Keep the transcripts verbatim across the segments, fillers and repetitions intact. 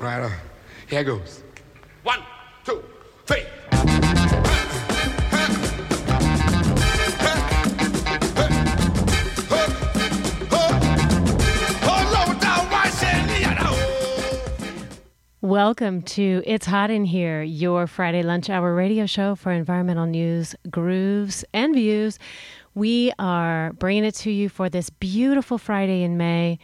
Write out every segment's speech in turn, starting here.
Right on. Here goes. One, two, three. Welcome to It's Hot In Here, your Friday lunch hour radio show for environmental news, grooves, and views. We are bringing it to you for this beautiful Friday in May,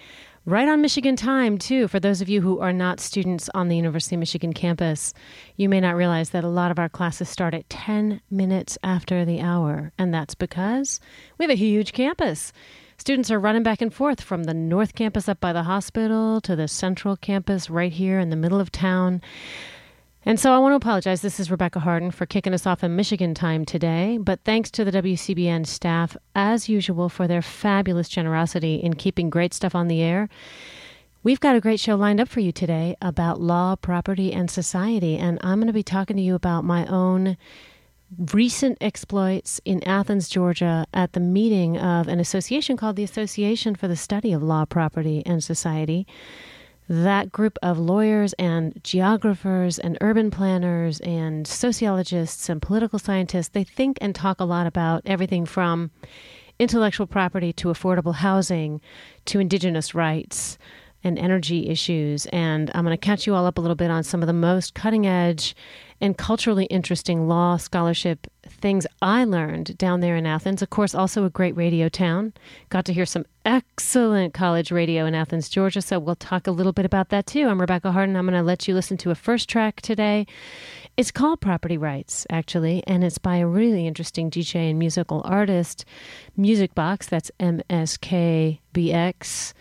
right on Michigan time, too. For those of you who are not students on the University of Michigan campus, you may not realize that a lot of our classes start at ten minutes after the hour, and that's because we have a huge campus. Students are running back and forth from the North Campus up by the hospital to the Central Campus right here in the middle of town. And so I want to apologize. This is Rebecca Hardin for kicking us off in Michigan time today. But thanks to the W C B N staff, as usual, for their fabulous generosity in keeping great stuff on the air. We've got a great show lined up for you today about law, property, and society. And I'm going to be talking to you about my own recent exploits in Athens, Georgia, at the meeting of an association called the Association for the Study of Law, Property, and Society. That group of lawyers and geographers and urban planners and sociologists and political scientists, they think and talk a lot about everything from intellectual property to affordable housing to indigenous rights and energy issues. And I'm going to catch you all up a little bit on some of the most cutting-edge and culturally interesting law scholarship things I learned down there in Athens. Of course, also a great radio town. Got to hear some excellent college radio in Athens, Georgia, so we'll talk a little bit about that too. I'm Rebecca Hardin. I'm going to let you listen to a first track today. It's called Property Rights, actually, and it's by a really interesting D J and musical artist, Music Box, that's M S K B X.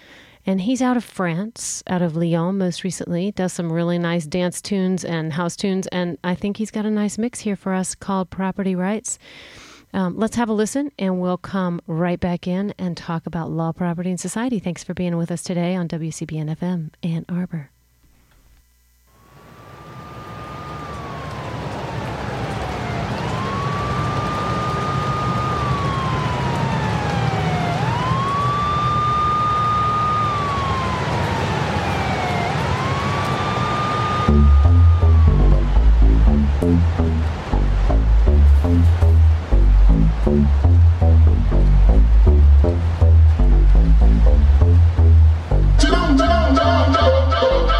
And he's out of France, out of Lyon most recently, does some really nice dance tunes and house tunes. And I think he's got a nice mix here for us called Property Rights. Um, let's have a listen and we'll come right back in and talk about law, property, and society. Thanks for being with us today on W C B N F M, Ann Arbor. Don't, don't, don't, don't, don't.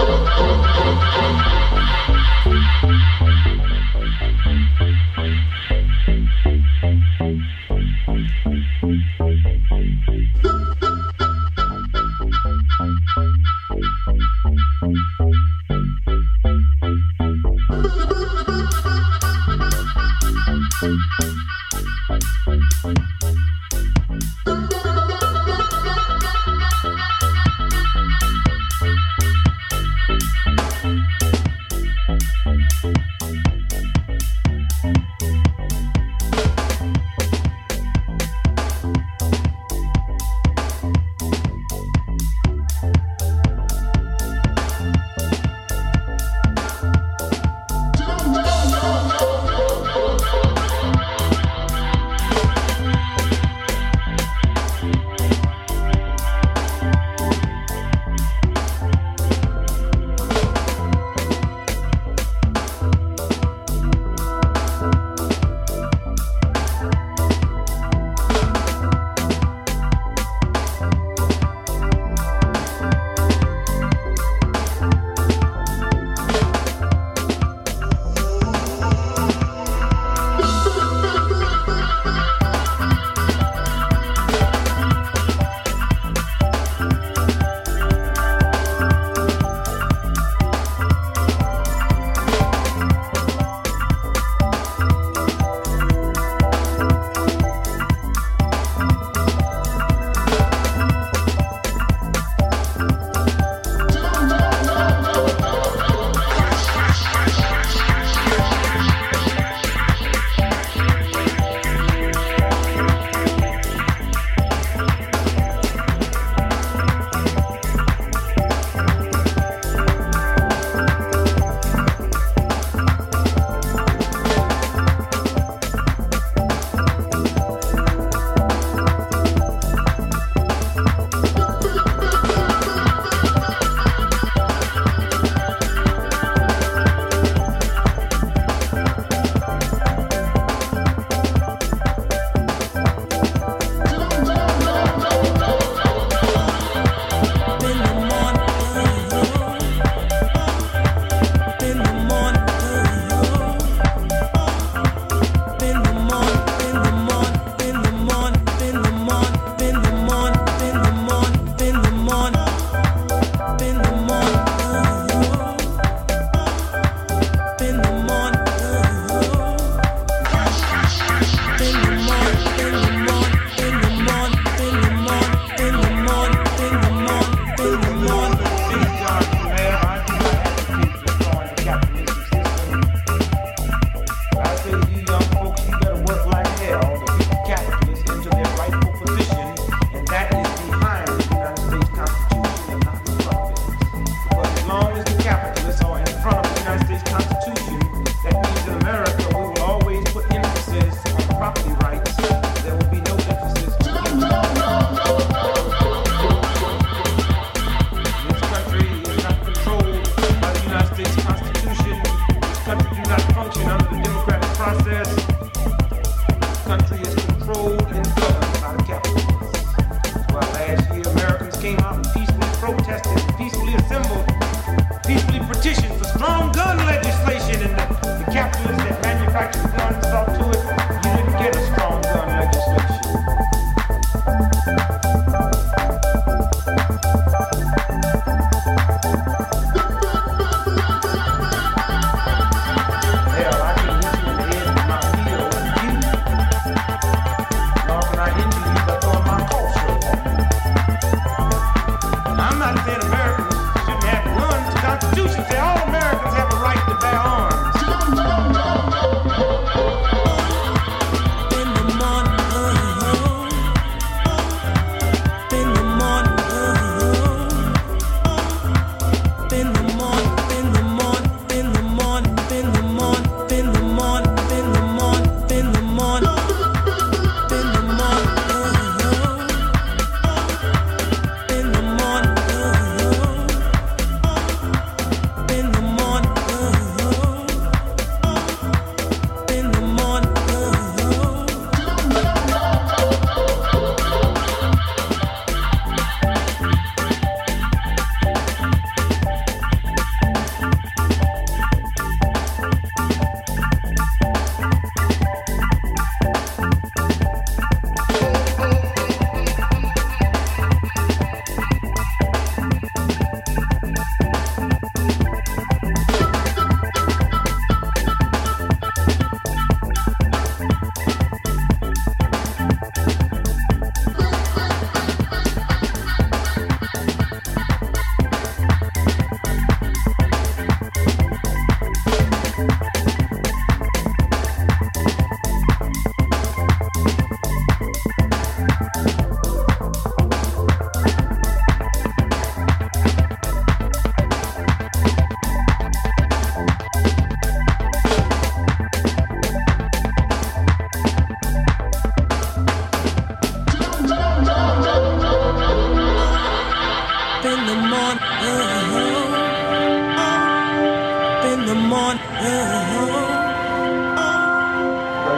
up in the morning.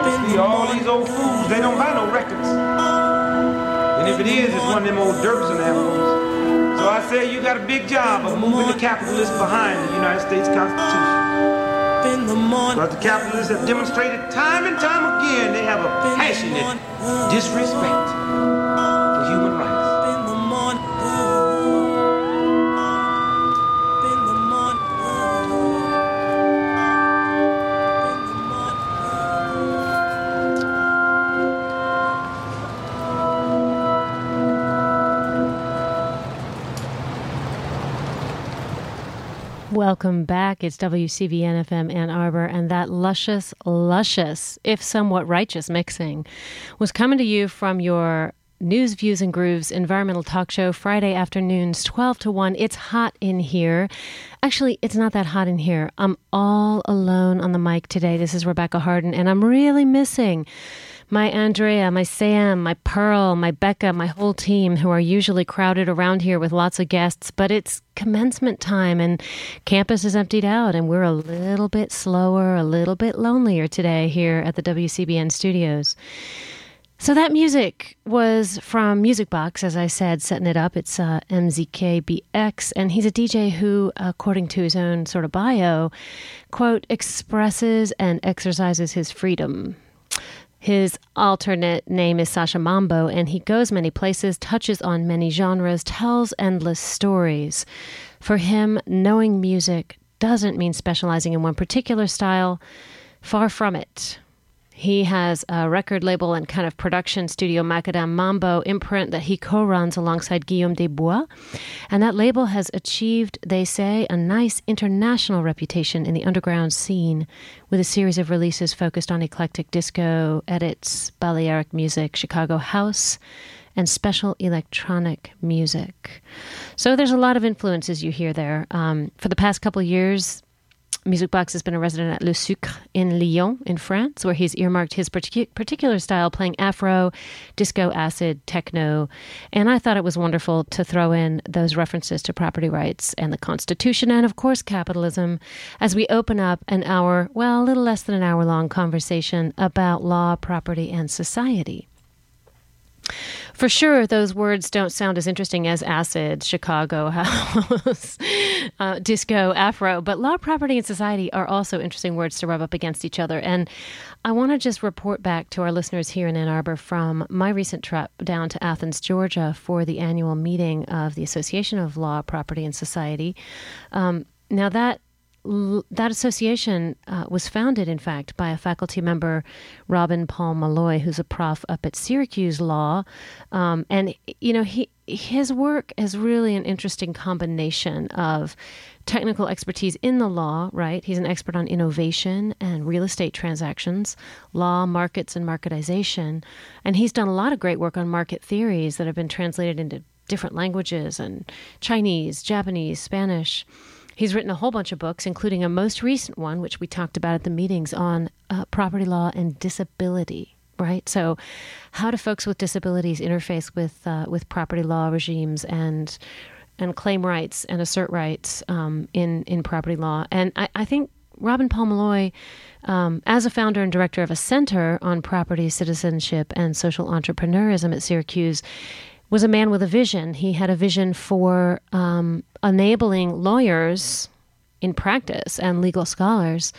You see all these old fools, they don't buy no records. And if it is, it's one of them old derps and animals. So I say you got a big job of moving the capitalists behind the United States Constitution. But the capitalists have demonstrated time and time again they have a passionate disrespect for human rights. Welcome back. It's W C B N F M Ann Arbor, and that luscious, luscious, if somewhat righteous mixing was coming to you from your News, Views, and Grooves environmental talk show Friday afternoons, twelve to one. It's hot in here. Actually, it's not that hot in here. I'm all alone on the mic today. This is Rebecca Hardin, and I'm really missing my Andrea, my Sam, my Pearl, my Becca, my whole team who are usually crowded around here with lots of guests, but it's commencement time and campus is emptied out and we're a little bit slower, a little bit lonelier today here at the W C B N studios. So that music was from Music Box, as I said, setting it up. It's uh, M Z K B X, and he's a D J who, according to his own sort of bio, quote, expresses and exercises his freedom. His alternate name is Sasha Mambo, and he goes many places, touches on many genres, tells endless stories. For him, knowing music doesn't mean specializing in one particular style. Far from it. He has a record label and kind of production studio, Macadam Mambo, imprint that he co-runs alongside Guillaume Desbois. And that label has achieved, they say, a nice international reputation in the underground scene with a series of releases focused on eclectic disco, edits, Balearic music, Chicago house, and special electronic music. So there's a lot of influences you hear there. Um, for the past couple of years, Music Box has been a resident at Le Sucre in Lyon, in France, where he's earmarked his partic- particular style, playing Afro, disco, acid, techno. And I thought it was wonderful to throw in those references to property rights and the Constitution and, of course, capitalism as we open up an hour, well, a little less than an hour-long conversation about law, property, and society. For sure, those words don't sound as interesting as acid, Chicago house, uh, disco, Afro, but law, property, and society are also interesting words to rub up against each other. And I want to just report back to our listeners here in Ann Arbor from my recent trip down to Athens, Georgia, for the annual meeting of the Association of Law, Property, and Society. Um, now that That association uh, was founded, in fact, by a faculty member, Robin Paul Malloy, who's a prof up at Syracuse Law. Um, and, you know, he his work is really an interesting combination of technical expertise in the law, right? He's an expert on innovation and real estate transactions, law, markets, and marketization. And he's done a lot of great work on market theories that have been translated into different languages, and Chinese, Japanese, Spanish. He's written a whole bunch of books, including a most recent one, which we talked about at the meetings, on uh, property law and disability, right? So how do folks with disabilities interface with uh, with property law regimes and and claim rights and assert rights um, in, in property law? And I, I think Robin Paul Malloy, um, as a founder and director of a Center on Property, Citizenship, and Social Entrepreneurism at Syracuse, was a man with a vision. He had a vision for um, enabling lawyers in practice and legal scholars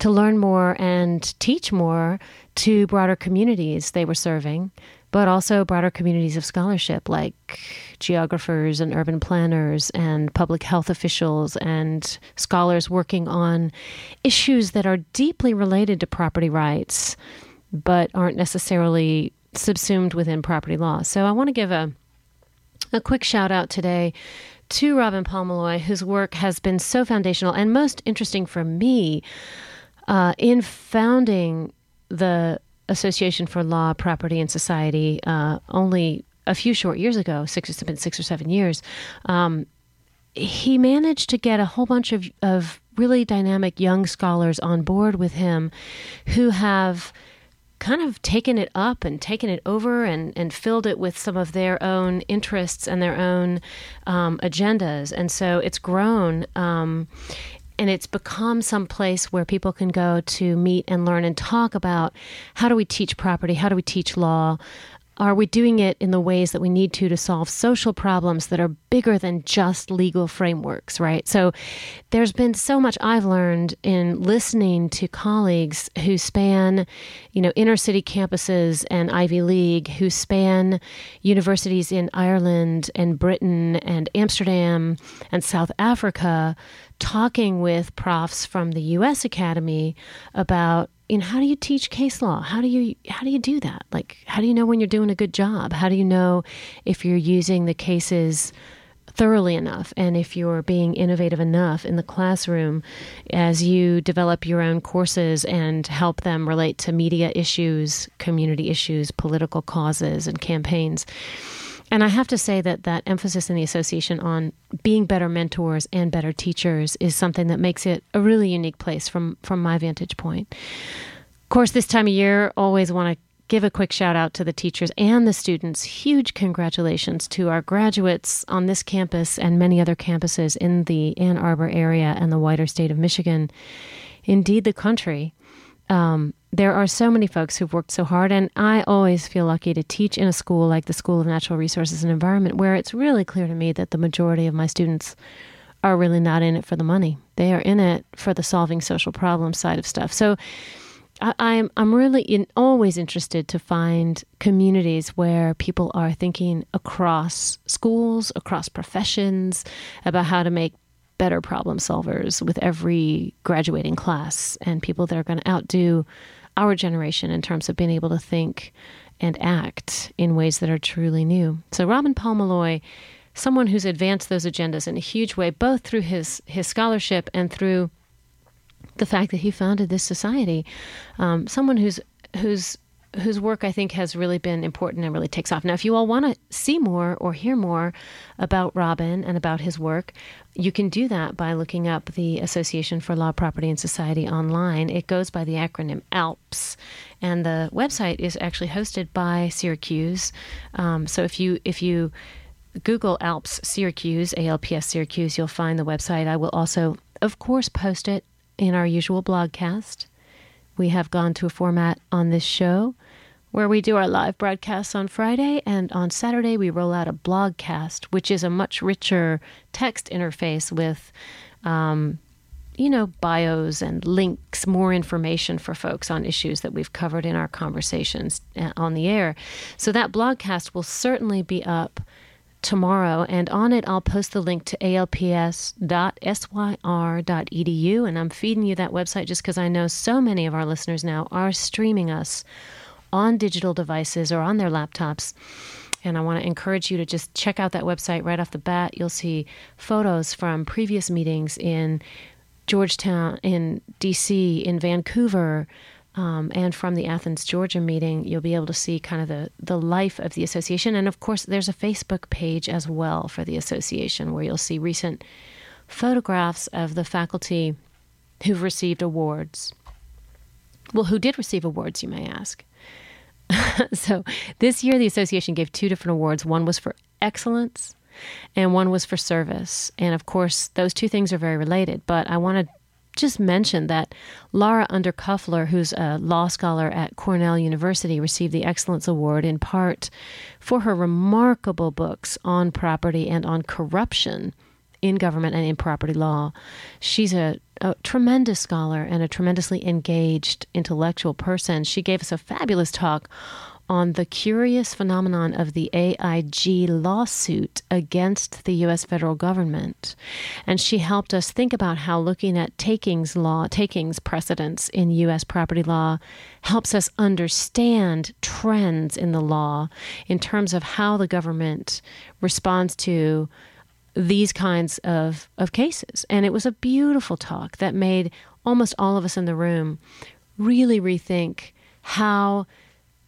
to learn more and teach more to broader communities they were serving, but also broader communities of scholarship like geographers and urban planners and public health officials and scholars working on issues that are deeply related to property rights but aren't necessarily subsumed within property law. So I want to give a a quick shout out today to Robin Paul Malloy, whose work has been so foundational and most interesting for me uh, in founding the Association for Law, Property, and Society uh, only a few short years ago, six, it's been six or seven years. Um, he managed to get a whole bunch of, of really dynamic young scholars on board with him who have kind of taken it up and taken it over and, and filled it with some of their own interests and their own um, agendas. And so it's grown um, and it's become some place where people can go to meet and learn and talk about how do we teach property, how do we teach law. Are we doing it in the ways that we need to to solve social problems that are bigger than just legal frameworks, right? So there's been so much I've learned in listening to colleagues who span, you know, inner city campuses and Ivy League, who span universities in Ireland and Britain and Amsterdam and South Africa, talking with profs from the U S Academy about, you know, how do you teach case law? How do you how do you do that? Like, how do you know when you're doing a good job? How do you know if you're using the cases thoroughly enough and if you're being innovative enough in the classroom as you develop your own courses and help them relate to media issues, community issues, political causes, and campaigns? And I have to say that that emphasis in the association on being better mentors and better teachers is something that makes it a really unique place from, from my vantage point. Of course, this time of year, always want to give a quick shout out to the teachers and the students. Huge congratulations to our graduates on this campus and many other campuses in the Ann Arbor area and the wider state of Michigan, indeed the country. Um, There are so many folks who've worked so hard, and I always feel lucky to teach in a school like the School of Natural Resources and Environment, where it's really clear to me that the majority of my students are really not in it for the money. They are in it for the solving social problem side of stuff. So I, I'm I'm really in, always interested to find communities where people are thinking across schools, across professions, about how to make better problem solvers with every graduating class, and people that are going to outdo our generation in terms of being able to think and act in ways that are truly new. So Robin Paul Malloy, someone who's advanced those agendas in a huge way, both through his, his scholarship and through the fact that he founded this society, um, someone who's, who's, whose work I think has really been important and really takes off. Now, if you all want to see more or hear more about Robin and about his work, you can do that by looking up the Association for Law, Property, and Society online. It goes by the acronym ALPS, and the website is actually hosted by Syracuse. Um, so if you if you Google ALPS Syracuse, A L P S Syracuse, you'll find the website. I will also, of course, post it in our usual blogcast. We have gone to a format on this show where we do our live broadcasts on Friday, and on Saturday we roll out a blogcast, which is a much richer text interface with, um, you know, bios and links, more information for folks on issues that we've covered in our conversations on the air. So that blogcast will certainly be up tomorrow, and on it I'll post the link to A L P S dot S Y R dot E D U, and I'm feeding you that website just because I know so many of our listeners now are streaming us on digital devices or on their laptops, and I want to encourage you to just check out that website right off the bat. You'll see photos from previous meetings in Georgetown, in D C, in Vancouver, Um, and from the Athens, Georgia meeting. You'll be able to see kind of the, the life of the association. And of course, there's a Facebook page as well for the association where you'll see recent photographs of the faculty who've received awards. Well, who did receive awards, you may ask. So this year, the association gave two different awards. One was for excellence and one was for service. And of course, those two things are very related, but I want to just mentioned that Laura Underkuffler, who's a law scholar at Cornell University, received the Excellence Award in part for her remarkable books on property and on corruption in government and in property law. She's a, a tremendous scholar and a tremendously engaged intellectual person. She gave us a fabulous talk on the curious phenomenon of the A I G lawsuit against the U S federal government. And she helped us think about how looking at takings law, takings precedents in U S property law helps us understand trends in the law in terms of how the government responds to these kinds of, of cases. And it was a beautiful talk that made almost all of us in the room really rethink how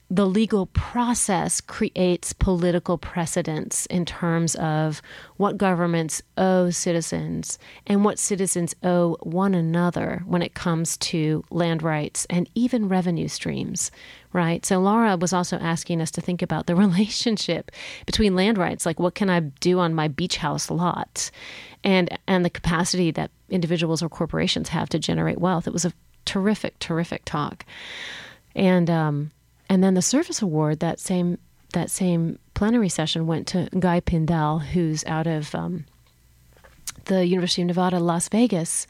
the legal process creates political precedents in terms of what governments owe citizens and what citizens owe one another when it comes to land rights and even revenue streams, right? So Laura was also asking us to think about the relationship between land rights, like what can I do on my beach house lot, and and the capacity that individuals or corporations have to generate wealth. It was a terrific, terrific talk. And um And then the Service Award, that same that same plenary session, went to Guy Pindell, who's out of um, the University of Nevada, Las Vegas,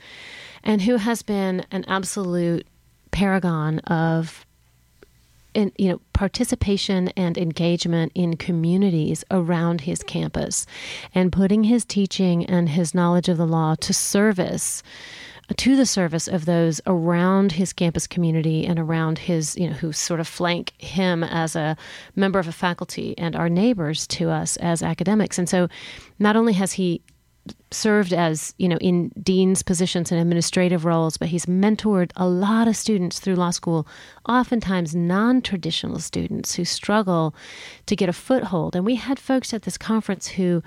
and who has been an absolute paragon of in, you know, participation and engagement in communities around his campus and putting his teaching and his knowledge of the law to service to the service of those around his campus community and around his, you know, who sort of flank him as a member of a faculty and our neighbors to us as academics. And so not only has he served as, you know, in dean's positions and administrative roles, but he's mentored a lot of students through law school, oftentimes non-traditional students who struggle to get a foothold. And we had folks at this conference who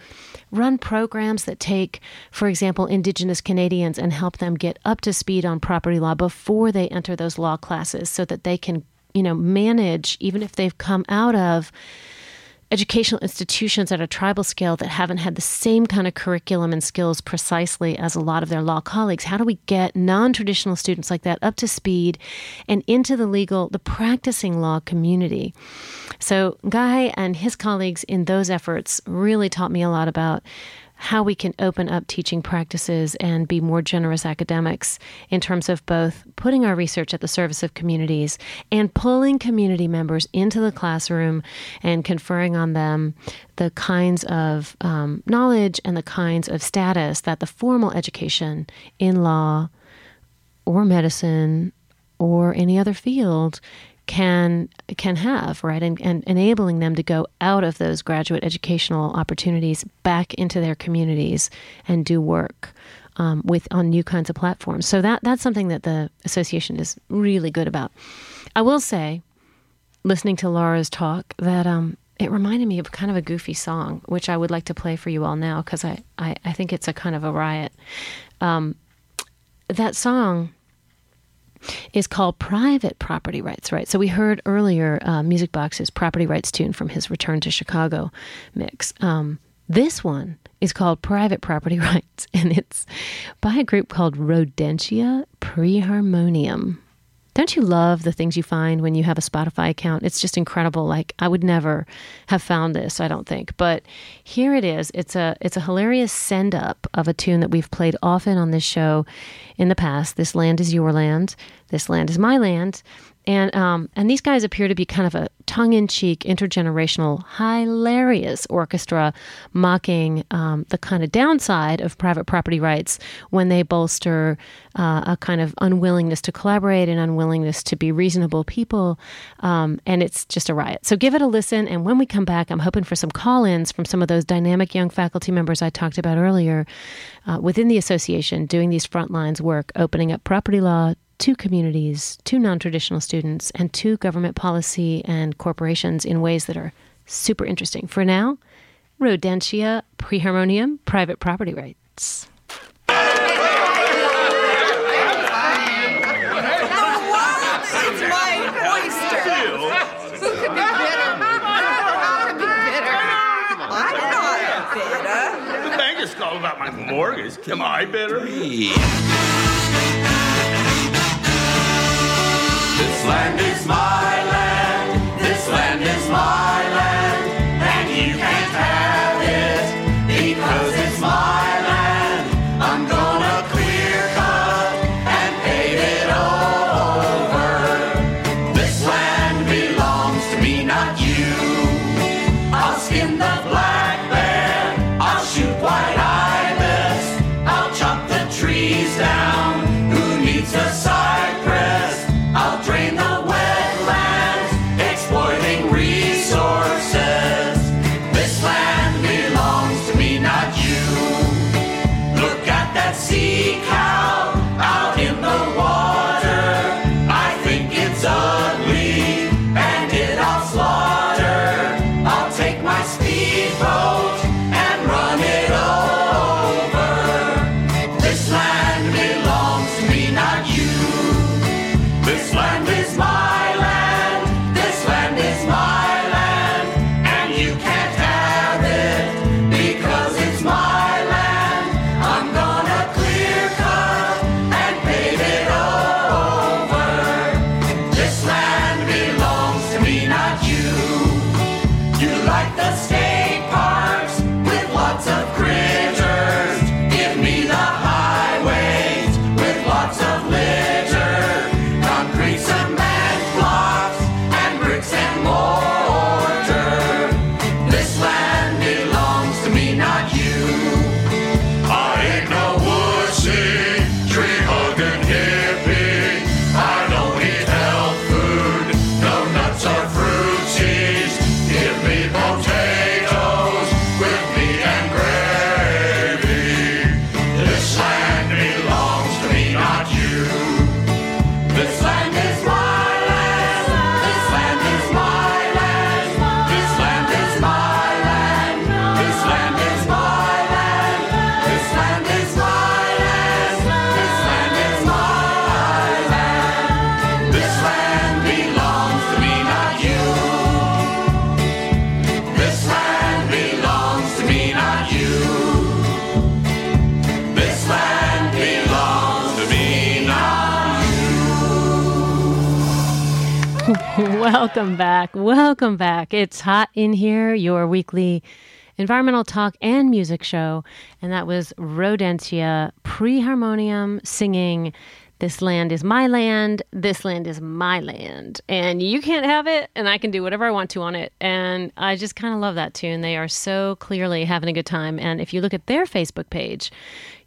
run programs that take, for example, Indigenous Canadians and help them get up to speed on property law before they enter those law classes so that they can, you know, manage, even if they've come out of educational institutions at a tribal scale that haven't had the same kind of curriculum and skills precisely as a lot of their law colleagues. How do we get non-traditional students like that up to speed and into the legal, the practicing law community? So Guy and his colleagues in those efforts really taught me a lot about how we can open up teaching practices and be more generous academics in terms of both putting our research at the service of communities and pulling community members into the classroom and conferring on them the kinds of um, knowledge and the kinds of status that the formal education in law or medicine or any other field can can have, right? And, and enabling them to go out of those graduate educational opportunities back into their communities and do work um, with on new kinds of platforms. So that that's something that the association is really good about. I will say, listening to Laura's talk, that um, it reminded me of kind of a goofy song, which I would like to play for you all now because I, I, I think it's a kind of a riot. Um, that song is called Private Property Rights, right? So we heard earlier uh, Music Box's Property Rights tune from his Return to Chicago mix. Um, this one is called Private Property Rights, and it's by a group called Rodentia Preharmonium. Don't you love the things you find when you have a Spotify account? It's just incredible. Like, I would never have found this, I don't think. But here it is. It's a it's a hilarious send-up of a tune that we've played often on this show in the past. This Land Is Your Land. This Land Is My Land. And um, and these guys appear to be kind of a tongue-in-cheek, intergenerational, hilarious orchestra mocking um, the kind of downside of private property rights when they bolster uh, a kind of unwillingness to collaborate and unwillingness to be reasonable people. Um, and it's just a riot. So give it a listen. And when we come back, I'm hoping for some call-ins from some of those dynamic young faculty members I talked about earlier uh, within the association doing these front lines work, opening up property law to communities, to non-traditional students, and to government policy and corporations in ways that are super interesting. For now, Rodentia Preharmonium, Private Property Rights. The bank is calling about my mortgage. Am I bitter? This land is my land, this land is my land, and you can't have it because it's my land. I'm gonna clear cut and pave it all over. This land belongs to me, not you. I'll skin the black bear, I'll shoot white ibis, I'll chop the trees down. Who needs a cypress? I'll drain the wetlands, exploiting resources. Welcome back. Welcome back. It's Hot In Here, your weekly environmental talk and music show. And that was Rodentia Preharmonium singing This Land Is My Land, This Land Is My Land. And you can't have it, and I can do whatever I want to on it. And I just kind of love that tune. They are so clearly having a good time. And if you look at their Facebook page,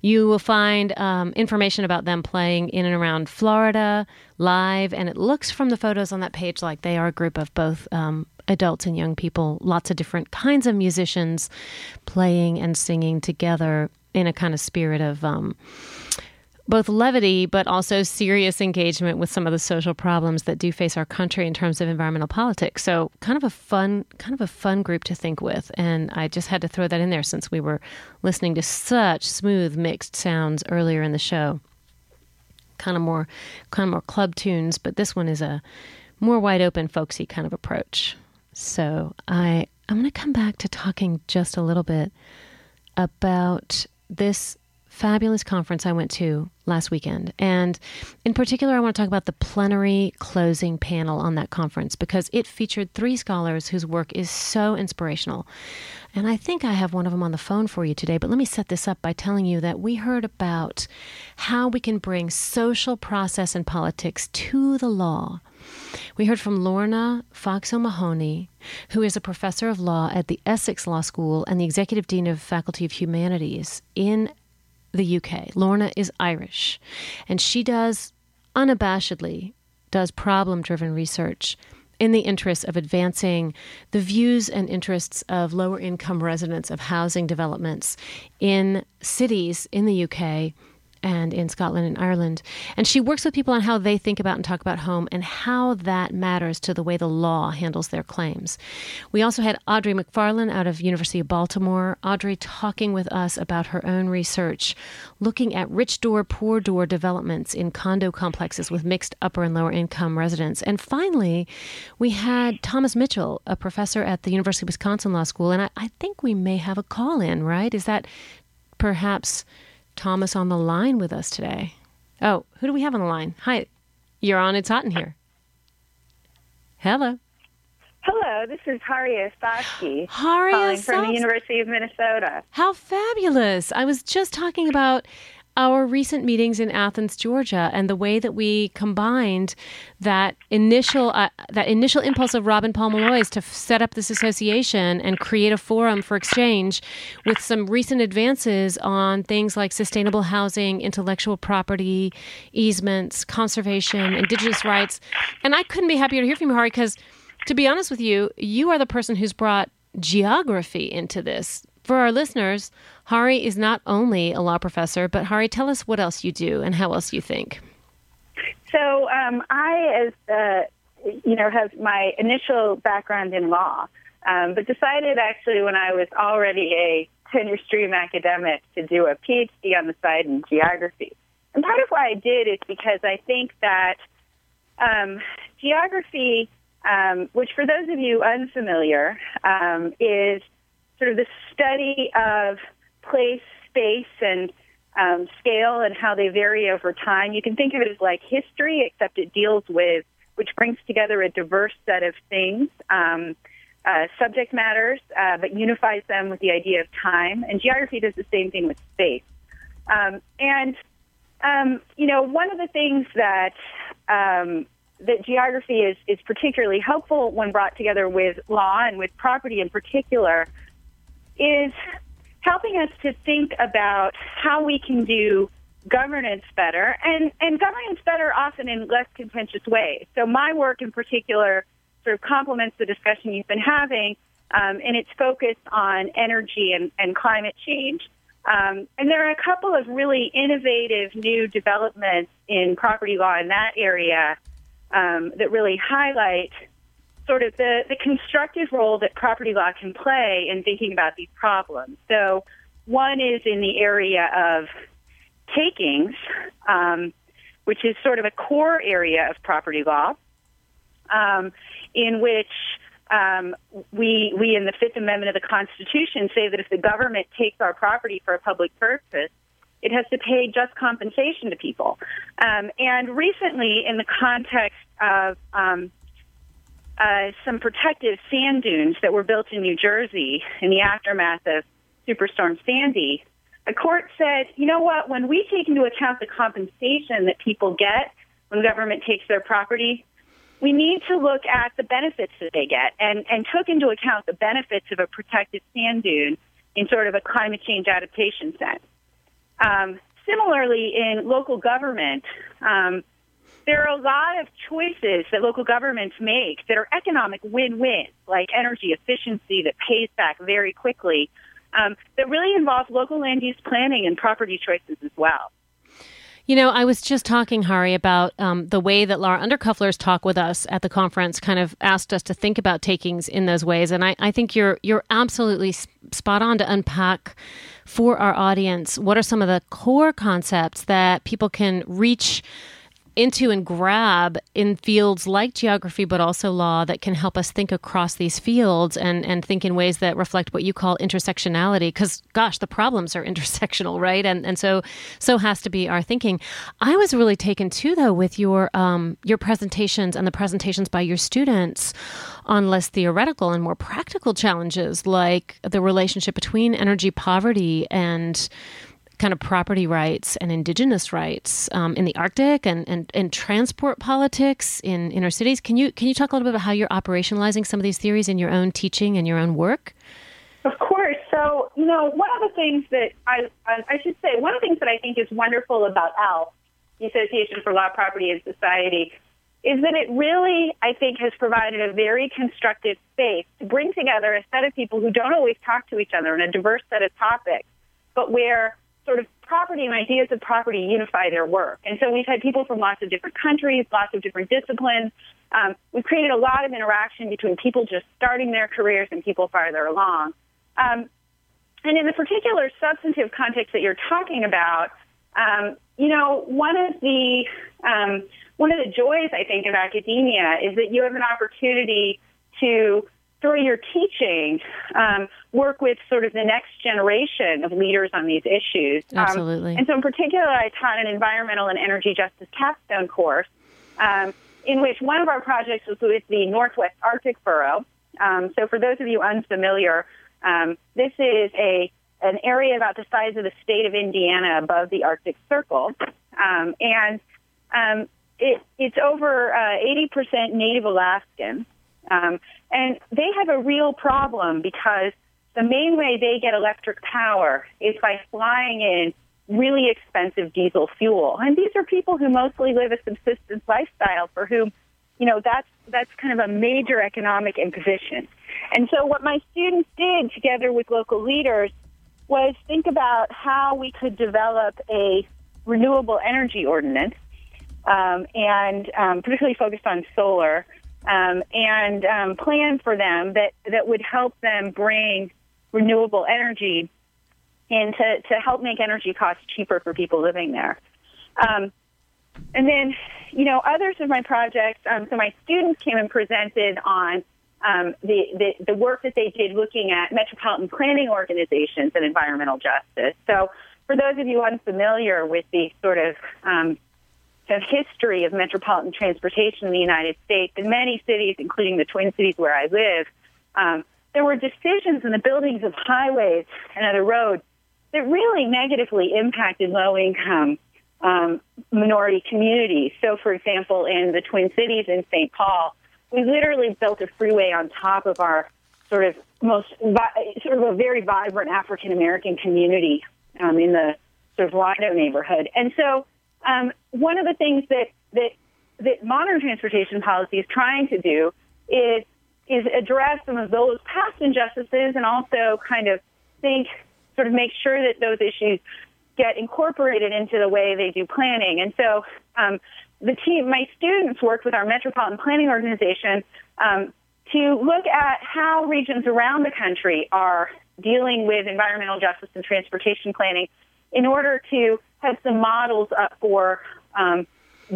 you will find um, information about them playing in and around Florida live. And it looks from the photos on that page like they are a group of both um, adults and young people, lots of different kinds of musicians playing and singing together in a kind of spirit of Um, both levity, but also serious engagement with some of the social problems that do face our country in terms of environmental politics. So kind of a fun, kind of a fun group to think with. And I just had to throw that in there since we were listening to such smooth mixed sounds earlier in the show. Kind of more, kind of more club tunes, but this one is a more wide open, folksy kind of approach. So I, I'm going to come back to talking just a little bit about this fabulous conference I went to last weekend. And in particular, I want to talk about the plenary closing panel on that conference because it featured three scholars whose work is so inspirational. And I think I have one of them on the phone for you today, but let me set this up by telling you that we heard about how we can bring social process and politics to the law. We heard from Lorna Fox O'Mahony, who is a professor of law at the Essex Law School and the executive dean of Faculty of Humanities in the U K. Lorna is Irish, and she does unabashedly does problem-driven research in the interests of advancing the views and interests of lower-income residents of housing developments in cities in the U K and in Scotland and Ireland. And she works with people on how they think about and talk about home and how that matters to the way the law handles their claims. We also had Audrey McFarlane out of University of Baltimore. Audrey talking with us about her own research, looking at rich door, poor door developments in condo complexes with mixed upper and lower income residents. And finally, we had Thomas Mitchell, a professor at the University of Wisconsin Law School. And I, I think we may have a call in, right? Is that perhaps Thomas on the line with us today? Oh, who do we have on the line? Hi, you're on It's Hot In Here. Hello. Hello, this is Hari Osofsky. Hari calling Osofsky from the University of Minnesota. How fabulous. I was just talking about our recent meetings in Athens, Georgia, and the way that we combined that initial uh, that initial impulse of Robin Paul Malloy's to f- set up this association and create a forum for exchange with some recent advances on things like sustainable housing, intellectual property, easements, conservation, indigenous rights. And I couldn't be happier to hear from you, Hari, because to be honest with you, you are the person who's brought geography into this. For our listeners, Hari is not only a law professor, but Hari, tell us what else you do and how else you think. So um, I, as the, you know, have my initial background in law, um, but decided actually when I was already a tenure stream academic to do a PhD on the side in geography. And part of why I did is because I think that um, geography, um, which for those of you unfamiliar, um, is sort of the study of place, space, and um, scale and how they vary over time. You can think of it as like history, except it deals with, which brings together a diverse set of things, um, uh, subject matters, uh, but unifies them with the idea of time. And geography does the same thing with space. Um, and, um, you know, one of the things that um, that geography is, is particularly helpful when brought together with law and with property in particular is helping us to think about how we can do governance better, and, and governance better often in less contentious ways. So my work in particular sort of complements the discussion you've been having, um, and it's focused on energy and, and climate change. Um, and there are a couple of really innovative new developments in property law in that area um, that really highlight sort of the, the constructive role that property law can play in thinking about these problems. So one is in the area of takings, um, which is sort of a core area of property law, um, in which um, we, we in the Fifth Amendment of the Constitution say that if the government takes our property for a public purpose, it has to pay just compensation to people. Um, and recently, in the context of Um, uh, some protective sand dunes that were built in New Jersey in the aftermath of Superstorm Sandy, a court said, you know what, when we take into account the compensation that people get when government takes their property, we need to look at the benefits that they get, and, and took into account the benefits of a protected sand dune in sort of a climate change adaptation sense. Um, similarly, in local government, um, there are a lot of choices that local governments make that are economic win-win, like energy efficiency that pays back very quickly, um, that really involve local land use planning and property choices as well. You know, I was just talking, Hari, about um, the way that Laura Underkuffler's talk with us at the conference kind of asked us to think about takings in those ways. And I, I think you're you're absolutely spot on to unpack for our audience what are some of the core concepts that people can reach into and grab in fields like geography, but also law, that can help us think across these fields and, and think in ways that reflect what you call intersectionality, because, gosh, the problems are intersectional, right? And and so so has to be our thinking. I was really taken, too, though, with your um, your presentations and the presentations by your students on less theoretical and more practical challenges, like the relationship between energy poverty and kind of property rights and indigenous rights um, in the Arctic, and, and, and transport politics in inner cities. Can you can you talk a little bit about how you're operationalizing some of these theories in your own teaching and your own work? Of course. So, you know, one of the things that I I should say, one of the things that I think is wonderful about ALPS, the Association for Law, Property, and Society, is that it really, I think, has provided a very constructive space to bring together a set of people who don't always talk to each other on a diverse set of topics, but where sort of property and ideas of property unify their work. And so we've had people from lots of different countries, lots of different disciplines. Um, we've created a lot of interaction between people just starting their careers and people farther along. Um, and in the particular substantive context that you're talking about, um, you know, one of the um, one of the joys, I think, of academia is that you have an opportunity to, through your teaching, um, work with sort of the next generation of leaders on these issues. Absolutely. Um, and so in particular, I taught an environmental and energy justice capstone course um, in which one of our projects was with the Northwest Arctic Borough. Um, so for those of you unfamiliar, um, this is a an area about the size of the state of Indiana above the Arctic Circle. Um, and um, it, it's over uh, eighty percent Native Alaskan. Um, and they have a real problem because the main way they get electric power is by flying in really expensive diesel fuel. And these are people who mostly live a subsistence lifestyle, for whom, you know, that's that's kind of a major economic imposition. And so what my students did together with local leaders was think about how we could develop a renewable energy ordinance, um, and um, particularly focused on solar, Um, and um, plan for them that, that would help them bring renewable energy in to, to help make energy costs cheaper for people living there. Um, and then, you know, others of my projects, um, so my students came and presented on um, the, the, the work that they did looking at metropolitan planning organizations and environmental justice. So for those of you unfamiliar with the sort of um of history of metropolitan transportation in the United States, in many cities, including the Twin Cities where I live, um, there were decisions in the buildings of highways and other roads that really negatively impacted low-income um, minority communities. So, for example, in the Twin Cities in Saint Paul, we literally built a freeway on top of our sort of most sort of a very vibrant African-American community um, in the sort of Lotto neighborhood. And so Um, one of the things that, that that modern transportation policy is trying to do is is address some of those past injustices, and also kind of think, sort of make sure that those issues get incorporated into the way they do planning. And so um, the team, my students, worked with our Metropolitan Planning Organization um, to look at how regions around the country are dealing with environmental justice and transportation planning, in order to have some models up for um,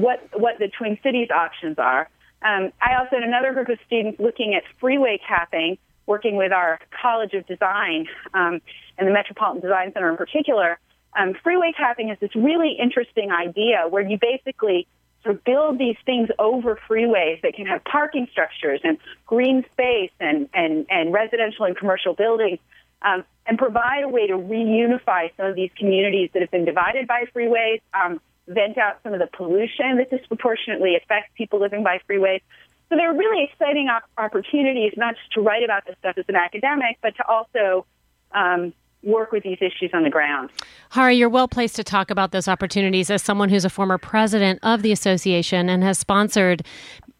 what what the Twin Cities options are. Um, I also had another group of students looking at freeway capping, working with our College of Design um, and the Metropolitan Design Center in particular. Um, freeway capping is this really interesting idea where you basically to build these things over freeways that can have parking structures and green space and, and, and residential and commercial buildings, um, and provide a way to reunify some of these communities that have been divided by freeways, um, vent out some of the pollution that disproportionately affects people living by freeways. So there are really exciting op- opportunities, not just to write about this stuff as an academic, but to also um, work with these issues on the ground. Hari, you're well placed to talk about those opportunities as someone who's a former president of the association and has sponsored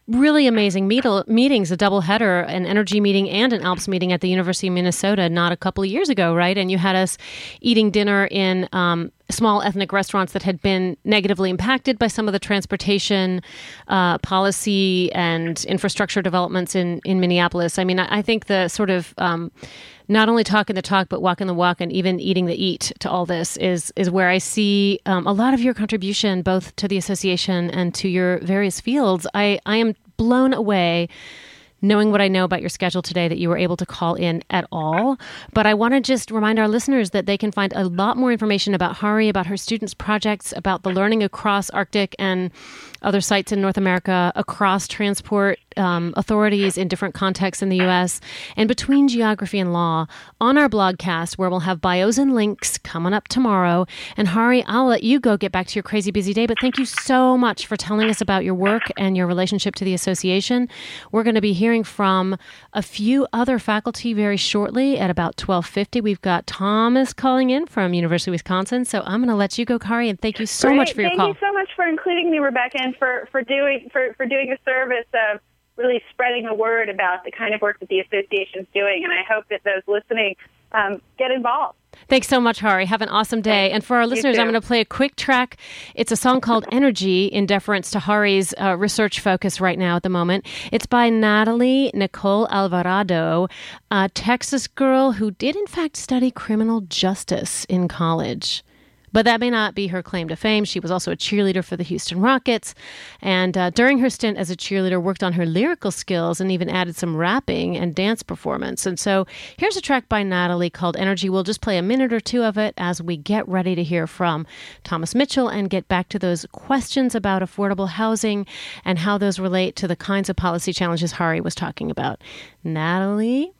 really amazing meet- meetings, a doubleheader, an energy meeting and an ALPS meeting at the University of Minnesota not a couple of years ago, right? And you had us eating dinner in um, small ethnic restaurants that had been negatively impacted by some of the transportation uh, policy and infrastructure developments in, in Minneapolis. I mean, I, I think the sort of um, not only talking the talk, but walking the walk and even eating the eat to all this is, is where I see um, a lot of your contribution, both to the association and to your various fields. I, I am blown away knowing what I know about your schedule today that you were able to call in at all. But I want to just remind our listeners that they can find a lot more information about Hari, about her students' projects, about the learning across Arctic and other sites in North America, across transport um, authorities in different contexts in the U S, and between geography and law on our blogcast, where we'll have bios and links coming up tomorrow. And Hari, I'll let you go get back to your crazy busy day, but thank you so much for telling us about your work and your relationship to the association. We're going to be hearing from a few other faculty very shortly at about twelve fifty. We've got Thomas calling in from University of Wisconsin. So I'm going to let you go, Hari, and thank you so Great. much for your thank call. Thank you so much for including me, Rebecca, and for, for doing for, for doing the service of really spreading the word about the kind of work that the association's doing. And I hope that those listening um, get involved. Thanks so much, Hari. Have an awesome day. And for our listeners, I'm going to play a quick track. It's a song called Energy, in deference to Hari's uh, research focus right now at the moment. It's by Natalie Nicole Alvarado, a Texas girl who did, in fact, study criminal justice in college. But that may not be her claim to fame. She was also a cheerleader for the Houston Rockets. And uh, during her stint as a cheerleader, worked on her lyrical skills and even added some rapping and dance performance. And so here's a track by Natalie called Energy. We'll just play a minute or two of it as we get ready to hear from Thomas Mitchell and get back to those questions about affordable housing and how those relate to the kinds of policy challenges Hari was talking about. Natalie?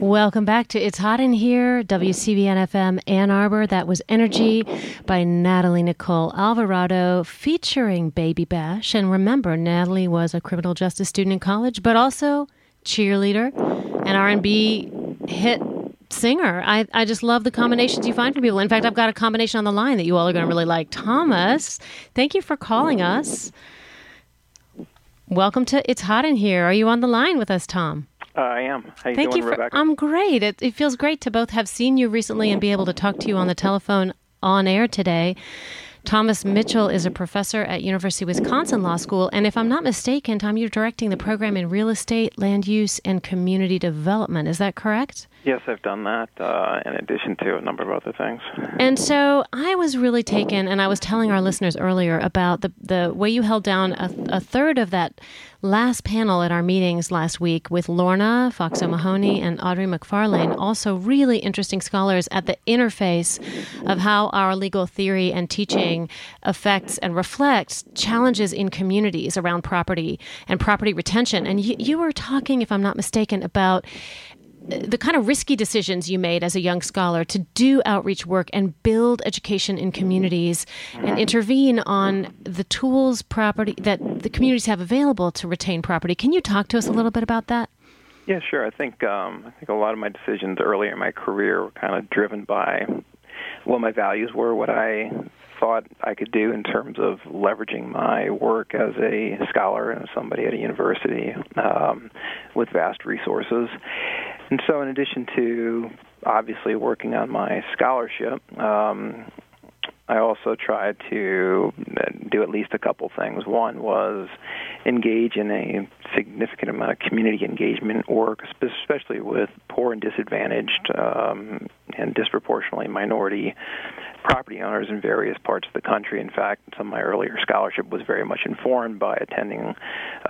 Welcome back to It's Hot In Here, W C B N F M Ann Arbor. That was Energy by Natalie Nicole Alvarado featuring Baby Bash. And remember, Natalie was a criminal justice student in college, but also cheerleader and R and B hit singer. I, I just love the combinations you find for people. In fact, I've got a combination on the line that you all are going to really like. Thomas, thank you for calling us. Welcome to It's Hot In Here. Are you on the line with us, Tom? Uh, I am. How you Thank doing, you for, Rebecca? I'm great. It, it feels great to both have seen you recently and be able to talk to you on the telephone on air today. Thomas Mitchell is a professor at University of Wisconsin Law School, and if I'm not mistaken, Tom, you're directing the program in real estate, land use, and community development. Is that correct? Yes, I've done that, uh, in addition to a number of other things. And so I was really taken, and I was telling our listeners earlier about the, the way you held down a, a third of that last panel at our meetings last week with Lorna Fox O'Mahony and Audrey McFarlane, also really interesting scholars at the interface of how our legal theory and teaching affects and reflects challenges in communities around property and property retention. And you, you were talking, if I'm not mistaken, about the kind of risky decisions you made as a young scholar to do outreach work and build education in communities and intervene on the tools property that the communities have available to retain property. Can you talk to us a little bit about that? Yeah, sure. I think um, I think a lot of my decisions earlier in my career were kind of driven by what my values were, what I thought I could do in terms of leveraging my work as a scholar and somebody at a university um, with vast resources. And so in addition to obviously working on my scholarship, um, I also tried to do at least a couple things. One was engage in a significant amount of community engagement work, especially with poor and disadvantaged um, and disproportionately minority property owners in various parts of the country. In fact, some of my earlier scholarship was very much informed by attending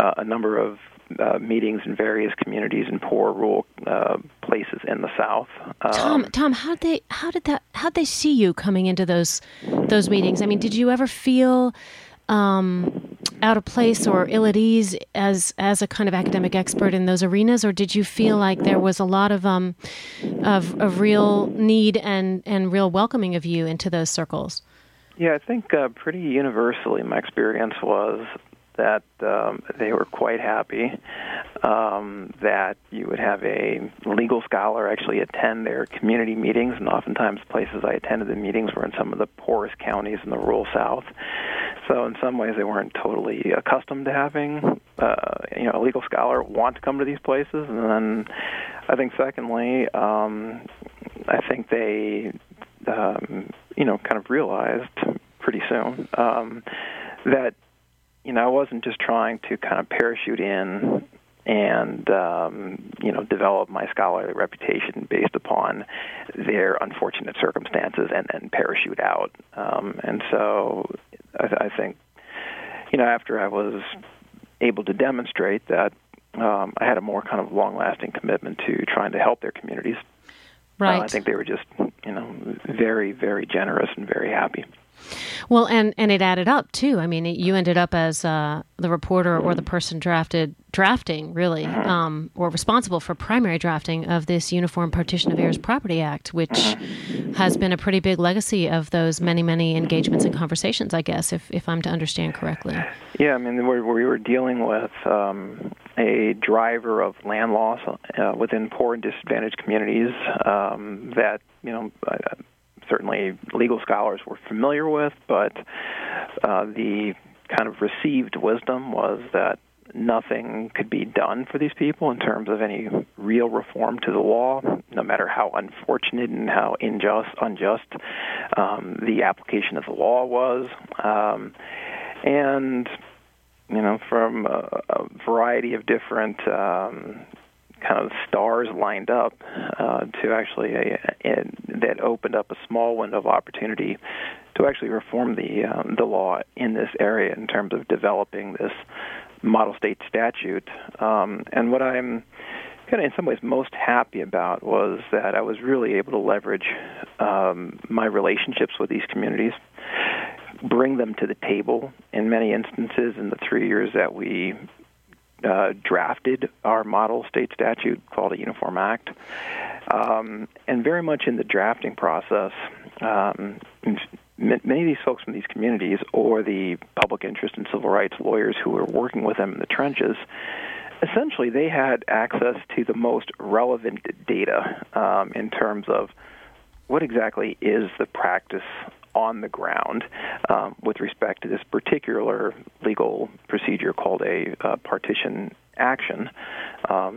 uh, a number of Uh, meetings in various communities in poor rural uh, places in the South. Um, Tom, Tom, how did they how did that how did they see you coming into those those meetings? I mean, did you ever feel um, out of place or ill at ease as as a kind of academic expert in those arenas, or did you feel like there was a lot of um of of real need and and real welcoming of you into those circles? Yeah, I think uh, pretty universally, my experience was that um, they were quite happy um, that you would have a legal scholar actually attend their community meetings, and oftentimes places I attended the meetings were in some of the poorest counties in the rural South. So in some ways they weren't totally accustomed to having uh, you know, a legal scholar want to come to these places. And then I think secondly, um, I think they um, you know, kind of realized pretty soon um, that You know, I wasn't just trying to kind of parachute in and, um, you know, develop my scholarly reputation based upon their unfortunate circumstances and then parachute out. Um, and so I, th- I think, you know, after I was able to demonstrate that um, I had a more kind of long-lasting commitment to trying to help their communities, right. uh, I think they were just, you know, very, very generous and very happy. Well, and, and it added up, too. I mean, it, you ended up as uh, the reporter or the person drafted drafting, really, um, or responsible for primary drafting of this Uniform Partition of Heirs Property Act, which has been a pretty big legacy of those many, many engagements and conversations, I guess, if, if I'm to understand correctly. Yeah, I mean, we were dealing with um, a driver of land loss uh, within poor and disadvantaged communities um, that, you know... Uh, certainly legal scholars were familiar with, but uh, the kind of received wisdom was that nothing could be done for these people in terms of any real reform to the law, no matter how unfortunate and how unjust, unjust um, the application of the law was. Um, and, you know, from a, a variety of different um kind of stars lined up uh, to actually, a, a, that opened up a small window of opportunity to actually reform the um, the law in this area in terms of developing this model state statute. Um, and what I'm kind of in some ways most happy about was that I was really able to leverage um, my relationships with these communities, bring them to the table in many instances in the three years that we Uh, drafted our model state statute called a Uniform Act. Um, and very much in the drafting process, um, many of these folks from these communities or the public interest and civil rights lawyers who were working with them in the trenches, essentially they had access to the most relevant data um, in terms of what exactly is the practice on the ground um, with respect to this particular legal procedure called a uh, partition action. Um,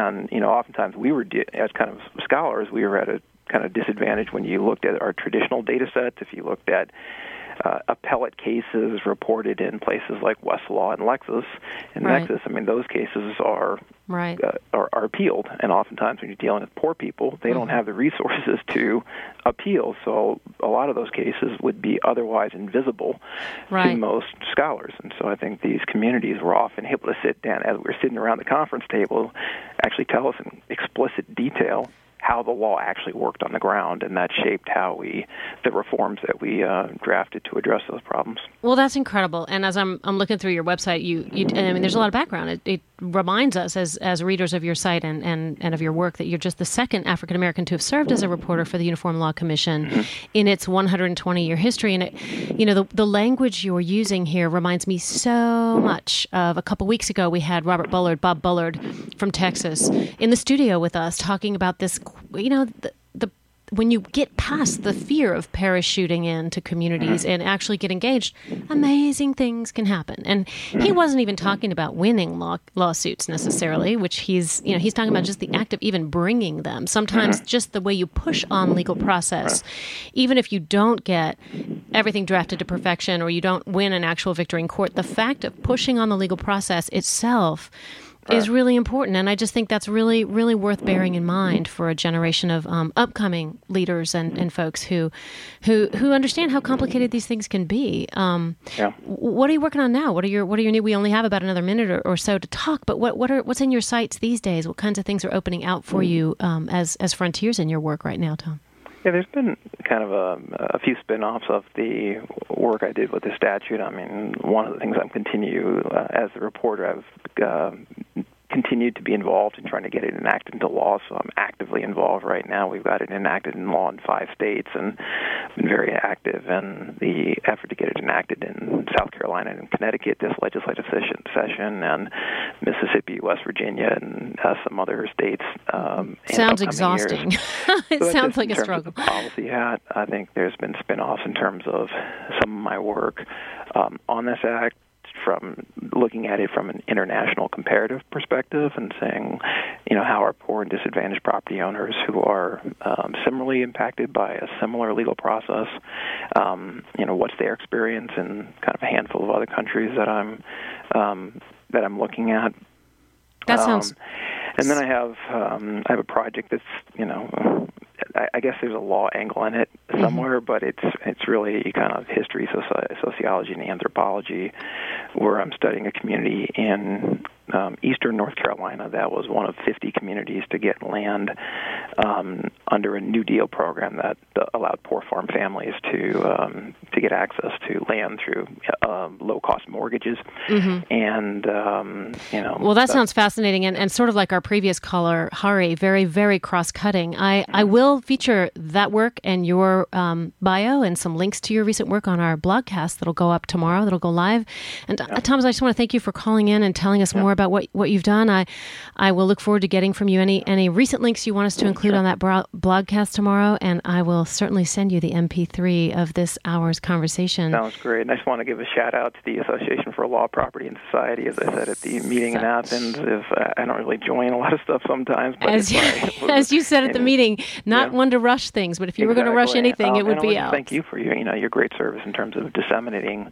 and, you know, oftentimes we were, di- as kind of scholars, we were at a kind of disadvantage when you looked at our traditional data sets, if you looked at uh, appellate cases reported in places like Westlaw and Lexis. And right. Lexis, I mean, those cases are, right. uh, are are appealed. And oftentimes when you're dealing with poor people, they mm-hmm. don't have the resources to appeal. So a lot of those cases would be otherwise invisible right. to most scholars. And so I think these communities were often able to sit down, as we were sitting around the conference table, actually tell us in explicit detail how the law actually worked on the ground, and that shaped how we, the reforms that we uh, drafted to address those problems. Well, that's incredible. And as I'm I'm looking through your website, you, you I mean, there's a lot of background. It, it reminds us as as readers of your site and, and, and of your work that you're just the second African American to have served as a reporter for the Uniform Law Commission mm-hmm. in its one hundred twenty year history. And it, you know, the the language you're using here reminds me so much of a couple weeks ago we had Robert Bullard, Bob Bullard from Texas, in the studio with us talking about this. You know, the, the when you get past the fear of parachuting into communities and actually get engaged, amazing things can happen. And he wasn't even talking about winning law, lawsuits necessarily, which he's, you know, he's talking about just the act of even bringing them. Sometimes just the way you push on legal process, even if you don't get everything drafted to perfection or you don't win an actual victory in court, the fact of pushing on the legal process itself is really important, and I just think that's really, really worth bearing in mind for a generation of um, upcoming leaders and, and folks who, who, who understand how complicated these things can be. Um, yeah. What are you working on now? What are your What are your new? We only have about another minute or, or so to talk, but what what are what's in your sights these days? What kinds of things are opening out for you um, as as frontiers in your work right now, Tom? Yeah, there's been kind of a, a few spin-offs of the work I did with the statute. I mean, one of the things I'm continue uh, as the reporter, I've uh, continued to be involved in trying to get it enacted into law, so I'm actively involved right now. We've got it enacted in law in five states, and I've been very active in the effort to get it enacted in South Carolina and Connecticut this legislative session, and Mississippi, West Virginia, and uh, some other states. Um, sounds exhausting. It so sounds like a struggle. Policy hat. I think there's been spinoffs in terms of some of my work um, on this act, from looking at it from an international comparative perspective and saying, you know, how are poor and disadvantaged property owners who are um, similarly impacted by a similar legal process, um, you know, what's their experience in kind of a handful of other countries that I'm um, that I'm looking at. That sounds. Um, and then I have um, I have a project that's, you know, I guess there's a law angle in it somewhere, mm-hmm. but it's it's really kind of history, sociology, and anthropology, where I'm studying a community in um, eastern North Carolina that was one of fifty communities to get land um, under a New Deal program that allowed poor farm families to um, to get access to land through uh, low-cost mortgages. Mm-hmm. And, um, you know... Well, that sounds fascinating, and, and sort of like our previous caller, Hari, very, very cross-cutting. I, I will feature that work and your um, bio and some links to your recent work on our blogcast that'll go up tomorrow, that'll go live. And yeah. uh, Thomas, I just want to thank you for calling in and telling us yeah. more about what, what you've done. I I will look forward to getting from you any, any recent links you want us to include sure. on that bro- blogcast tomorrow, and I will certainly send you the M P three of this hour's conversation. Sounds great. And I just want to give a shout-out to the Association for Law, Property, and Society, as I said at the meeting Such. in Athens. If, uh, I don't really join a lot of stuff sometimes. But as, you, like, as you said at the meeting... Not yeah. one to rush things, but if you exactly. were going to rush anything, uh, it would be out. Thank you for your, you know, your great service in terms of disseminating,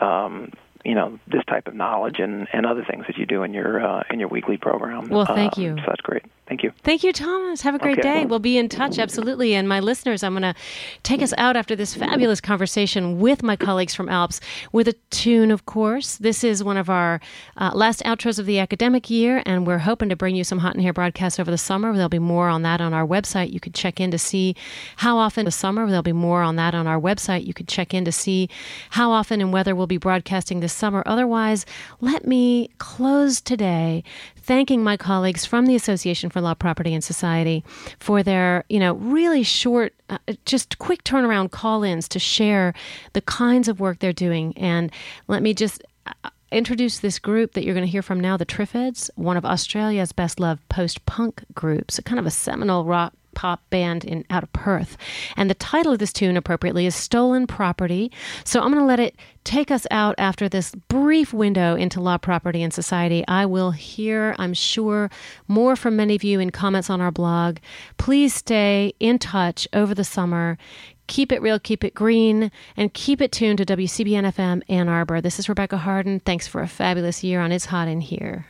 um, you know, this type of knowledge and, and other things that you do in your uh, in your weekly program. Well, thank um, you. So that's great. Thank you. Thank you, Thomas. Have a great okay. day. We'll be in touch, absolutely. And my listeners, I'm going to take us out after this fabulous conversation with my colleagues from ALPS with a tune, of course. This is one of our uh, last outros of the academic year, and we're hoping to bring you some Hot in Here broadcasts over the summer. There'll be more on that on our website. You could check in to see how often the summer. There'll be more on that on our website. You could check in to see how often and whether we'll be broadcasting this summer. Otherwise, let me close today thanking my colleagues from the Association for Law, Property, and Society for their, you know, really short, uh, just quick turnaround call-ins to share the kinds of work they're doing. And let me just uh, introduce this group that you're going to hear from now, the Triffids, one of Australia's best-loved post-punk groups, kind of a seminal rock pop band in out of Perth. And the title of this tune, appropriately, is Stolen Property. So I'm going to let it take us out after this brief window into Law, Property, and Society. I will hear, I'm sure, more from many of you in comments on our blog. Please stay in touch over the summer. Keep it real, keep it green, and keep it tuned to W C B N F M Ann Arbor. This is Rebecca Hardin. Thanks for a fabulous year on It's Hot In Here.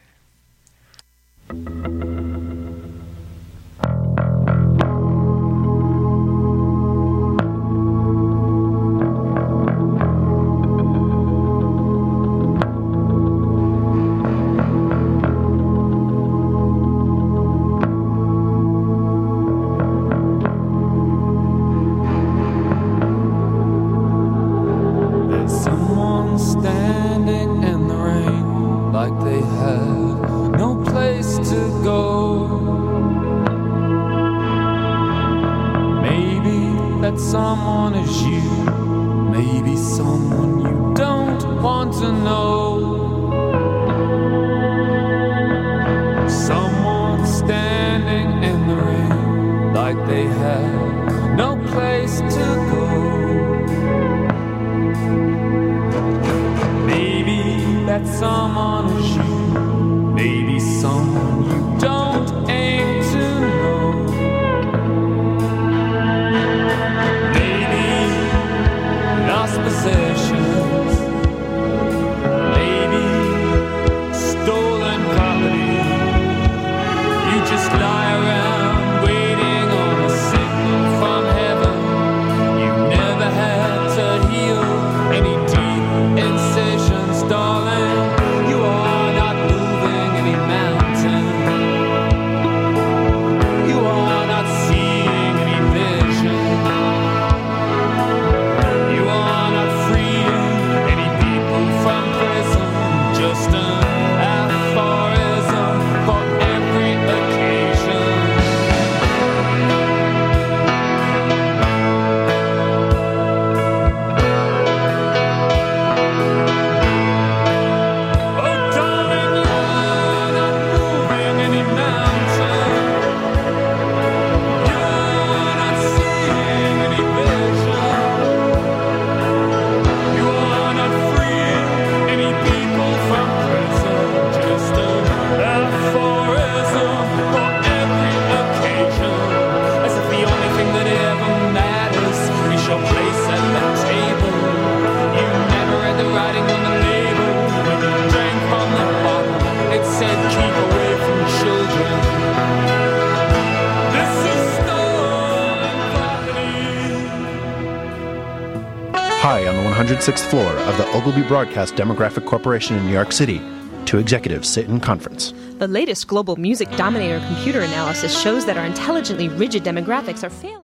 sixth floor of the Ogilvy Broadcast Demographic Corporation in New York City. Two executives sit in conference. The latest global music dominator computer analysis shows that our intelligently rigid demographics are failing.